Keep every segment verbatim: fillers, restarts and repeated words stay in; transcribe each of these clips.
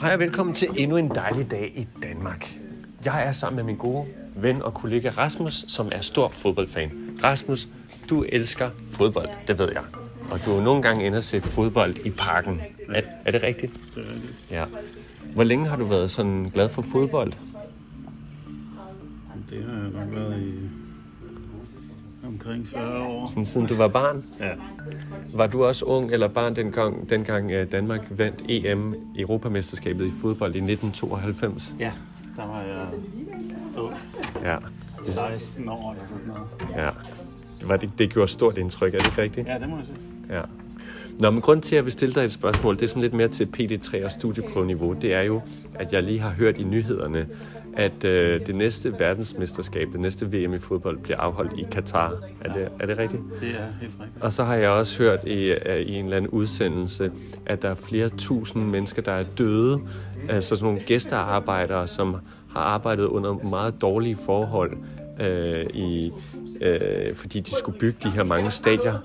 Hej og velkommen til endnu en dejlig dag i Danmark. Jeg er sammen med min gode ven og kollega Rasmus, som er stor fodboldfan. Rasmus, du elsker fodbold, det ved jeg. Og du har nogle gange inde og set fodbold i parken. Er, er det rigtigt? Det er rigtigt. Ja. Hvor længe har du været sådan glad for fodbold? Det har jeg nok været i omkring fyrre år. Sådan, siden du var barn? Ja. Var du også ung eller barn dengang, dengang Danmark vandt E M, Europamesterskabet i fodbold i nitten tooghalvfems? Ja, der var jeg ung. Ja. seksten år eller sådan noget. Ja. Det, var, det, det gjorde stort indtryk, er det ikke rigtigt? Ja, det må jeg sige. Ja. Nå, men grunden til, at jeg vil stille dig et spørgsmål, det er sådan lidt mere til P D tre og studieprøveniveau, det er jo, at jeg lige har hørt i nyhederne, at øh, det næste verdensmesterskab, det næste V M i fodbold, bliver afholdt i Qatar. Er det, er det rigtigt? Det er helt rigtigt. Og så har jeg også hørt i, uh, i en eller anden udsendelse, at der er flere tusind mennesker, der er døde. Altså sådan nogle gæstearbejdere, som har arbejdet under meget dårlige forhold, øh, i, øh, fordi de skulle bygge de her mange stadier.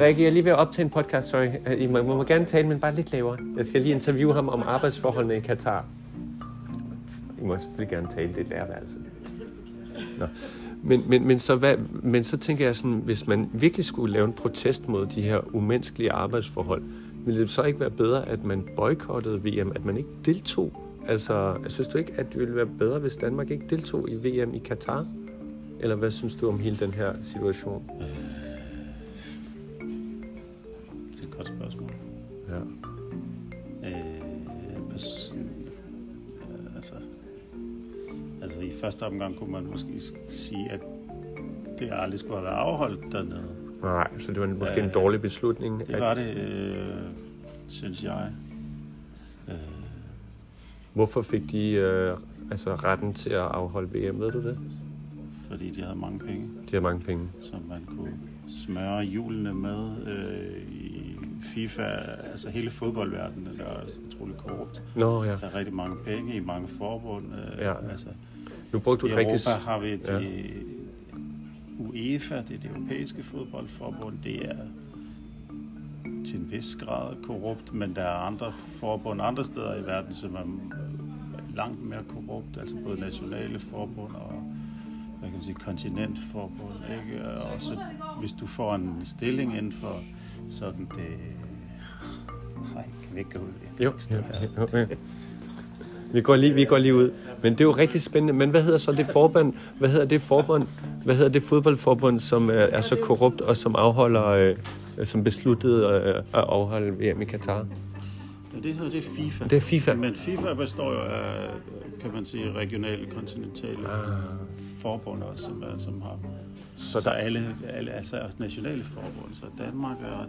Rikke, jeg er lige ved at optage en podcast, sorry. I må, må gerne tale, men bare lidt lavere. Jeg skal lige interviewe ham om arbejdsforholdene i Qatar. I må selvfølgelig gerne tale, det er et lærerværelse. Nå. Men, men, men, så hvad, men så tænker jeg sådan, hvis man virkelig skulle lave en protest mod de her umenneskelige arbejdsforhold, ville det så ikke være bedre, at man boykottede V M, at man ikke deltog? Altså, synes du ikke, at det ville være bedre, hvis Danmark ikke deltog i V M i Qatar? Eller hvad synes du om hele den her situation? Godt spørgsmål. Ja. Øh, pers- øh, altså, altså i første omgang kunne man måske sige, at det aldrig skulle have været afholdt dernede. Nej, så det var en, måske øh, en dårlig beslutning. Det at... var det, øh, synes jeg. Øh... Hvorfor fik de øh, altså retten til at afholde V M, ved du det? Fordi de havde mange penge. De havde mange penge. Som man kunne smøre hjulene med øh, i FIFA. Altså hele fodboldverdenen, der er utroligt korrupt. Nå, ja. Der er rigtig mange penge i mange forbund. Øh, ja, ja. Altså, nu brugte du i Europa rigtig... har vi de, ja. UEFA, det er det europæiske fodboldforbund. Det er til en vis grad korrupt, men der er andre forbund andre steder i verden, som er langt mere korrupt. Altså både nationale forbund og jeg kan sige kontinentforbund, ikke? Og så hvis du får en stilling inden for sådan det... Nej, kan vi ikke gå ud? Jo, jo, jo, jo. Vi går lige, vi går lige ud. Men det er jo rigtig spændende. Men hvad hedder så det forbund? Hvad hedder det forbund? Hvad hedder det fodboldforbund, som er så korrupt og som afholder, som besluttede at afholde V M i Qatar? Ja, det hedder det FIFA. Det er FIFA. Men FIFA består jo af, kan man sige, regionale, kontinentale ah. forbund også, som, som har... Så der er alle, alle altså nationale forbund. Så Danmark er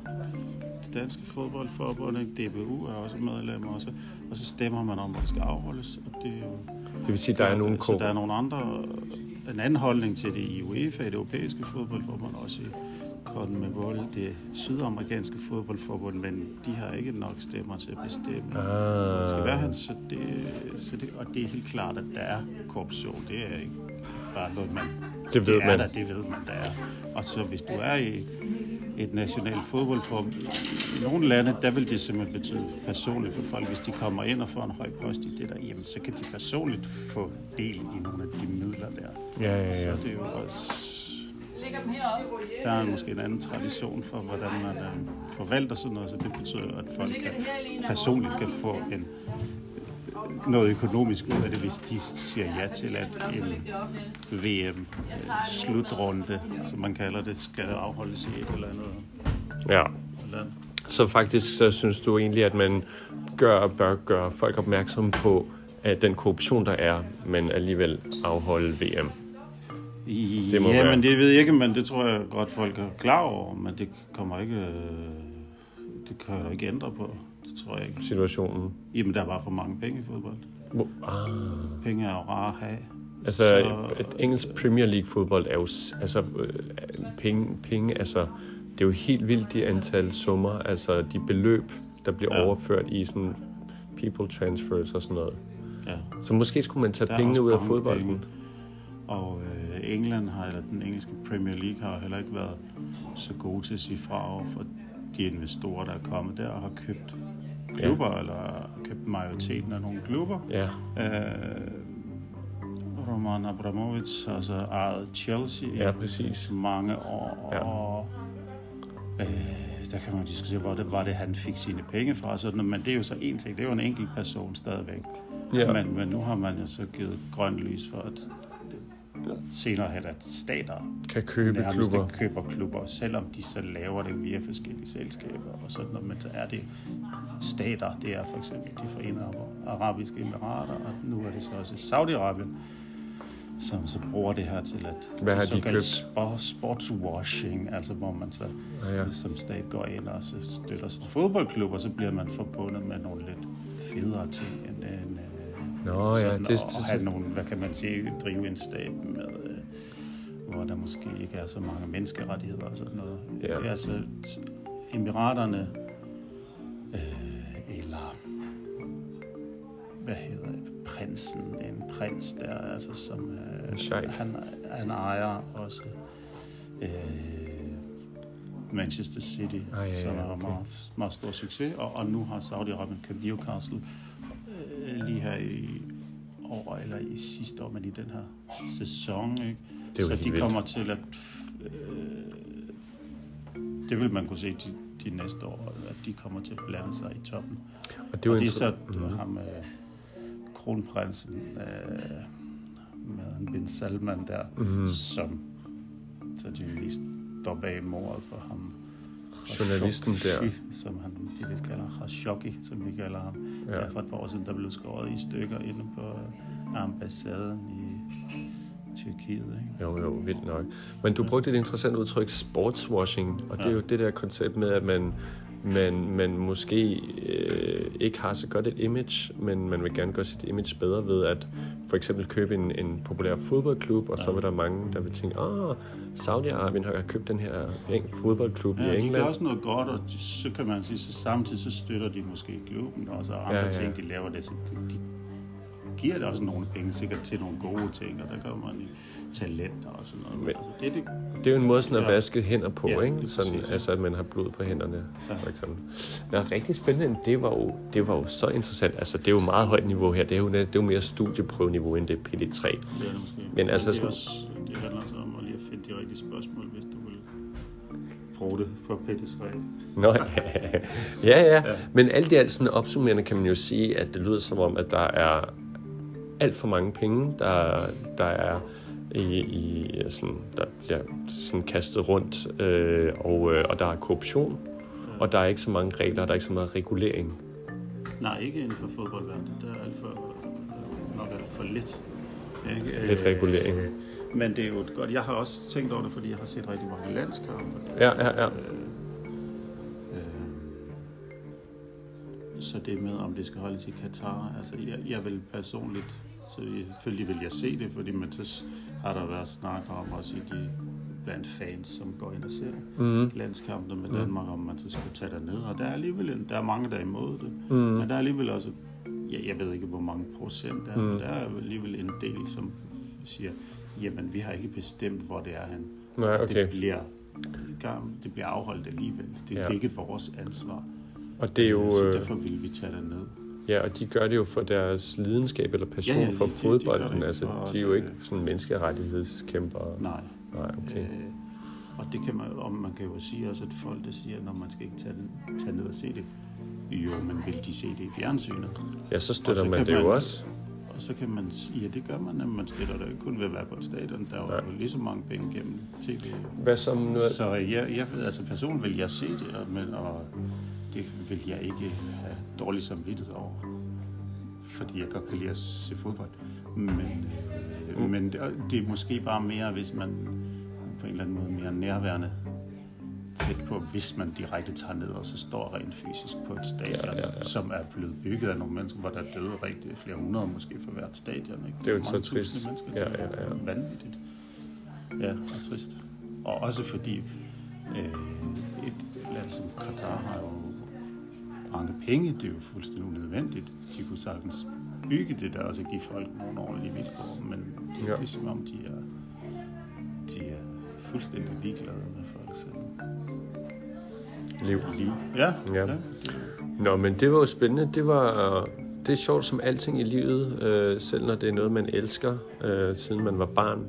det danske fodboldforbund, D B U er også medlemmer også. Og så stemmer man om, hvor det skal afholdes. Og det, det vil sige, der er nogle kår. Så der er nogle andre... En anden holdning til det i UEFA, det europæiske fodboldforbund, også i Conmebol, det sydamerikanske fodboldforbund, men de har ikke nok stemmer til at bestemme. Ah. Det skal være han, så det, så det, og det er helt klart, at der er korruption. Det er ikke bare noget, man... Det ved det man. Der, det ved man, der er. Og så hvis du er i et nationalt fodboldforbund, i nogle lande, der vil det simpelthen betyde personligt for folk. Hvis de kommer ind og får en høj post i det der, jamen, så kan de personligt få del i nogle af de midler der. Ja, ja, ja. Så det er jo også... Der er måske en anden tradition for, hvordan man forvalter sådan noget, så det betyder, at folk kan, personligt kan få en, noget økonomisk ud af det, hvis de siger ja til, at en V M-slutrunde, som man kalder det, skal afholdes i et eller andet ja. land. Så faktisk så synes du egentlig, at man gør og bør gøre folk opmærksom på at den korruption, der er, men alligevel afholde V M? Det ja, være. Men det ved jeg ikke, men det tror jeg godt, folk er klar over, men det kommer ikke, det kan jeg ikke ændre på, det tror jeg ikke. Situationen? Jamen, der er bare for mange penge i fodbold. Ah. Penge er jo rare at have. Altså, så... et engelsk Premier League fodbold er jo, altså, penge, penge, altså, det er jo helt vildt de antal summer, altså de beløb, der bliver ja. overført i sådan people transfers og sådan noget. Ja. Så måske skulle man tage der pengene ud af fodbolden. Penge. Og øh, England har, eller den engelske Premier League har heller ikke været så gode til at sige fra over for de investorer, der er kommet der og har købt klubber, ja. Eller majoriteten af nogle klubber. Ja. Øh, Roman Abramovic, altså ejede Chelsea, ja, præcis, mange år, ja. Og øh, der kan man diskutere, hvor det var det, han fik sine penge fra, sådan, men det er jo så en ting, det er jo en enkelt person stadigvæk, ja. men, men nu har man jo så givet grønt lys for, at senere hen, at stater kan købe klubber. køber klubber, selvom de så laver det via forskellige selskaber og sådan noget, men så er det stater, det er for eksempel de Forenede Arabiske Emirater, og nu er det så også Saudi-Arabien, som så bruger det her til at... Hvad har de købt? Sport, sportswashing, altså hvor man så ja, ja. som stat går ind og så støtter sig fodboldklub, og så bliver man forbundet med nogle lidt federe ting end... end Nå, sådan, ja, det, og det, det, have nogle, hvad kan man sige, drive en stab med, øh, hvor der måske ikke er så mange menneskerettigheder og sådan noget. Ja. Altså Emiraterne, øh, eller hvad hedder det, prinsen, en prins der, altså som øh, han, han ejer også øh, Manchester City, ah, ja, ja, som har okay. meget, meget stor succes, og, og nu har Saudi-Arabien købt Newcastle, lige her i år, eller i sidste år, men i den her sæson, ikke? Så de vildt. kommer til at... Øh, det vil man kunne se de, de næste år, at de kommer til at blande sig i toppen. Og det, og det er så mm-hmm. ham, øh, kronprinsen, øh, med bin Salman der, mm-hmm. som sandsynligvis står bag mordet for ham. Journalisten der. Som han, de vist kalder Khashoggi, som vi kalder ham. Ja. Der for et par år siden, der blev skåret i stykker inde på ambassaden i Tyrkiet. Ikke? Jo, jo, vildt nok. Men du brugte et interessant udtryk, sportswashing, og det er jo det der koncept med, at man, man, man måske øh, ikke har så godt et image, men man vil gerne gøre sit image bedre ved at for eksempel købe en, en populær fodboldklub, og ja. så vil der mange, der vil tænke, åh, Saudi-Arabien har købt den her fodboldklub ja, i England. Ja, det er også noget godt, og så kan man sige, så samtidig så støtter de måske klubben, og så andre ja, ja. ting, de laver det, så de, de giver det også nogle penge sikkert til nogle gode ting, og der gør man talenter og sådan noget. Men, altså, det, det, det er jo en måde sådan at ja. vaske hænder på, ja, ikke? Sådan, præcis, altså at man har blod på hænderne, ja. for eksempel. Nå, rigtig spændende. Det var, jo, det var jo så interessant. Altså, det er jo meget højt niveau her. Det er jo, det er jo mere studieprøveniveau, end det er P D tre. Det er det måske. Men altså, det, er også, det handler så om at lige finde de rigtige spørgsmål, hvis du vil bruge det på P D tre. Nå, ja. ja, ja. Men alt det alt sådan opsummerende kan man jo sige, at det lyder som om, at der er alt for mange penge, der, der er i, i sådan, der bliver sådan kastet rundt, øh, og, øh, og der er korruption, ja. og der er ikke så mange regler, der er ikke så meget regulering. Nej, ikke inden for fodboldverdenen. Der er alt for, nok alt for lidt. Ikke? Lidt regulering. Men det er jo godt. Jeg har også tænkt over det, fordi jeg har set rigtig mange landskampe. Ja, ja, ja. Øh, øh, så det med, om det skal holdes i Qatar. Altså, jeg, jeg vil personligt... Så selvfølgelig vil jeg se det, fordi man så har der været snak om også i de blandt fans, som går ind og ser mm. landskampene med Danmark, om man så skulle tage derned. Og der er alligevel en, der er mange, der er imod det. Mm. Men der er alligevel også, jeg, jeg ved ikke, hvor mange procent der er, mm. men der er alligevel en del, som siger, jamen vi har ikke bestemt, hvor det er han. Nej, okay. Det bliver, det bliver afholdt alligevel. Det, ja. det er ikke vores ansvar. Og det er jo... Så derfor vil vi tage derned. Ja, og de gør det jo for deres lidenskab eller passion ja, ja, for de, fodbolden. De, de altså, de er jo ikke sådan menneskerettighedskæmpere. Nej. Nej, okay. Øh, og det kan man, og man kan jo sige også, at folk der siger, når man skal ikke tage, den, tage ned og se det. Jo, men vil de se det i fjernsynet? Ja, så støtter så man det man, jo også. Og så kan man sige, ja, det gør man, man støtter det jo ikke kun ved at være på et stadion. Der er jo lige så mange penge gennem T V. Hvad som noget? Så jeg, jeg ved, altså personligt vil jeg se det, og, men, og det vil jeg ikke have dårlig samvittighed over, fordi jeg godt kan lide at se fodbold. Men, øh, men det, det er måske bare mere, hvis man på en eller anden måde mere nærværende tæt på, hvis man direkte tager ned og så står rent fysisk på et stadion, ja, ja, ja. som er blevet bygget af nogle mennesker, hvor der døde rigtig flere hundrede måske for hvert stadion. Ikke? Det er jo mange så trist. Mennesker, ja, ja, ja. Vanvittigt. Ja, og trist. Og også fordi øh, et land som Qatar har jo mange penge, det er jo fuldstændig unødvendigt. De kunne sagtens bygge det der, og så give folk nogle ordentlige vilkår, men det er ja. som om, de er, de er fuldstændig ligeglade med folk selv. Liv. Liv. Ja. Ja. Nå, men det var jo spændende. Det var... Det er sjovt som alting i livet, øh, selv når det er noget, man elsker, øh, siden man var barn,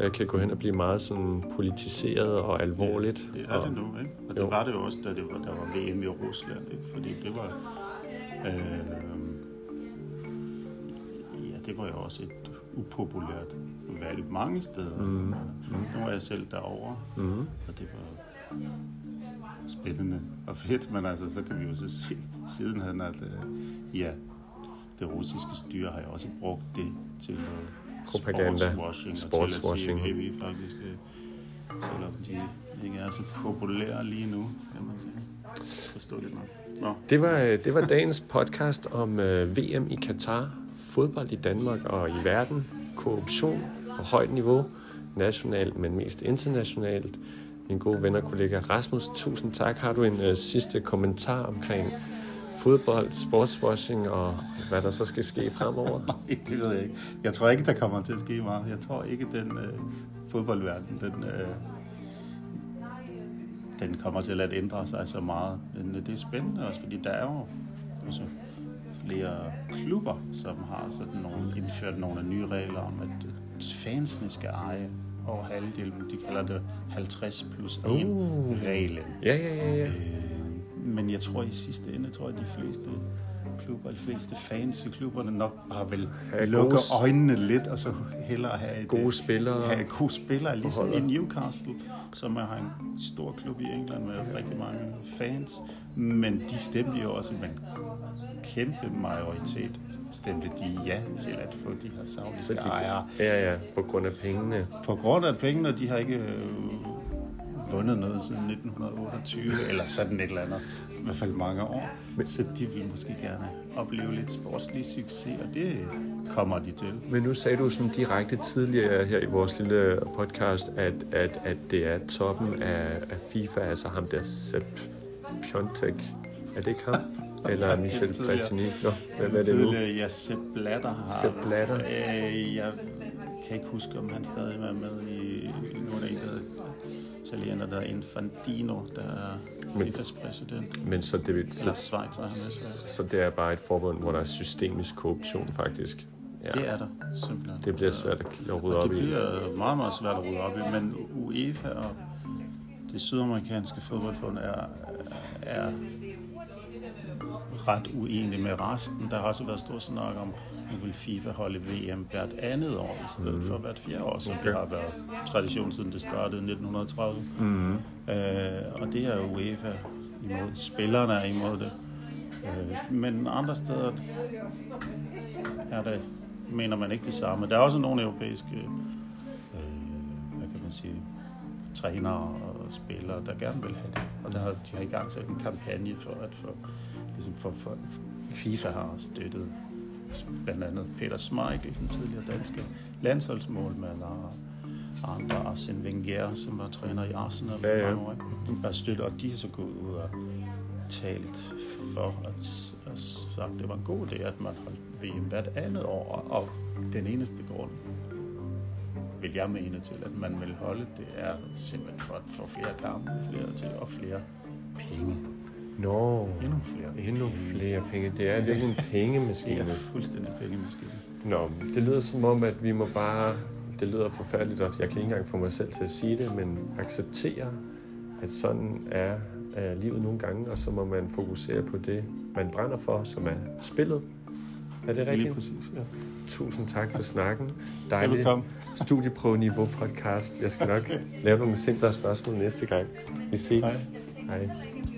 øh, kan gå hen og blive meget sådan politiseret og alvorligt. Ja, det er det nu, ikke? Og det jo. var det jo også, da det var, der var V M i Rusland, ikke? Fordi det var, øh, ja, det var jo også et upopulært valg mange steder. Mm. Nu var jeg selv derovre, mm. og det var spændende og fedt, men altså, så kan vi jo så se sidenhen, at øh, ja, det russiske styre har jo også brugt det til uh, sportswashing, sportswashing og til at sige, at V M faktisk, selvom de ikke er så populære lige nu, kan man sige. Forstår det nok. Nå. Det var, det var dagens podcast om uh, V M i Qatar, fodbold i Danmark og i verden, korruption på højt niveau, nationalt, men mest internationalt. Min gode ven og kollega Rasmus, tusind tak. Har du en uh, sidste kommentar omkring fodbold, sportswashing og hvad der så skal ske fremover? Nej, det ved jeg ikke. Jeg tror ikke, der kommer til at ske meget. Jeg tror ikke, den øh, fodboldverden, den, øh, den kommer til at ændre sig så meget. Men øh, det er spændende også, fordi der er jo altså, flere klubber, som har sådan nogle, indført nogle nye regler om, at fansene skal eje over halvdelen. De kalder det halvtreds plus en uh, reglen. Ja, ja, ja. ja. Øh, Men jeg tror i sidste ende, tror jeg, de fleste klubber, de fleste fans i klubberne nok bare vil lukke øjnene lidt, og så hellere have et, gode spillere, have gode spillere ligesom i Newcastle, som har en stor klub i England med ja. rigtig mange fans. Men de stemte jo også, men kæmpe majoritet stemte de ja til at få de her saudiske de, ejere. Ja, ja, på grund af pengene. På grund af pengene, de har ikke... Øh, vundet noget siden nitten otteogtyve, eller sådan et eller andet, i hvert fald mange år. Så de vil måske gerne opleve lidt sportslig succes, og det kommer de til. Men nu sagde du sådan direkte tidligere her i vores lille podcast, at, at, at det er toppen af, af FIFA, altså ham der Sepp Piontek. Er det ikke ham? Eller Michel Platini? Nå, hvad var det nu? Ja, Sepp Blatter har Sepp Blatter. Øh, jeg kan ikke huske, om han stadig var med i nogle af de italiener, der er Infantino, der er F I F A's præsident. Men så det vil, så, Schweiz, så det er bare et forbund, hvor der er systemisk korruption faktisk. Ja. Det er der, simpelthen. Det bliver svært at rydde op i. Det bliver meget, meget svært at rydde op i, men UEFA og det sydamerikanske fodboldfond er, er ret uenige med resten. Der har også været stor snak om, nu vil FIFA holde V M hvert andet år i stedet mm. for hvert fjerde år, som okay. det har været tradition siden det startede i nitten tredive. Mm. Øh, og det er UEFA imod, spillerne er imod det. Øh, men andre steder er det, mener man ikke det samme. Der er også nogle europæiske øh, hvad kan man sige, trænere og spillere, der gerne vil have det. Og der har, de har i gang sat en kampagne for, at for, ligesom for, for, FIFA har støttet blandt andet Peter Smaik, den tidligere danske landsholdsmålmand, og andre Arsène Wenger, som var træner i Arsenal ja, ja. mange år. De var støttet, og de har så gået ud og talt for at, at sagt, at det var en god idé, at man holdt V M hvert andet år, og den eneste grund, vil jeg mene til, at man vil holde, det er simpelthen for at få flere kampe, flere til og flere penge. Nå, no. endnu flere, endnu flere penge. Det er virkelig en pengemaskine. Det er fuldstændig en pengemaskine. Nå, det lyder som om, at vi må bare, det lyder forfærdeligt, og jeg kan ikke engang få mig selv til at sige det, men acceptere, at sådan er uh, livet nogle gange, og så må man fokusere på det, man brænder for, som er spillet. Er det rigtigt? Lige præcis, ja. Tusind tak for snakken. Dejlig studieprøveniveau-podcast. Jeg skal nok okay. lave nogle simplere spørgsmål næste gang. Vi ses. Hej. Hej.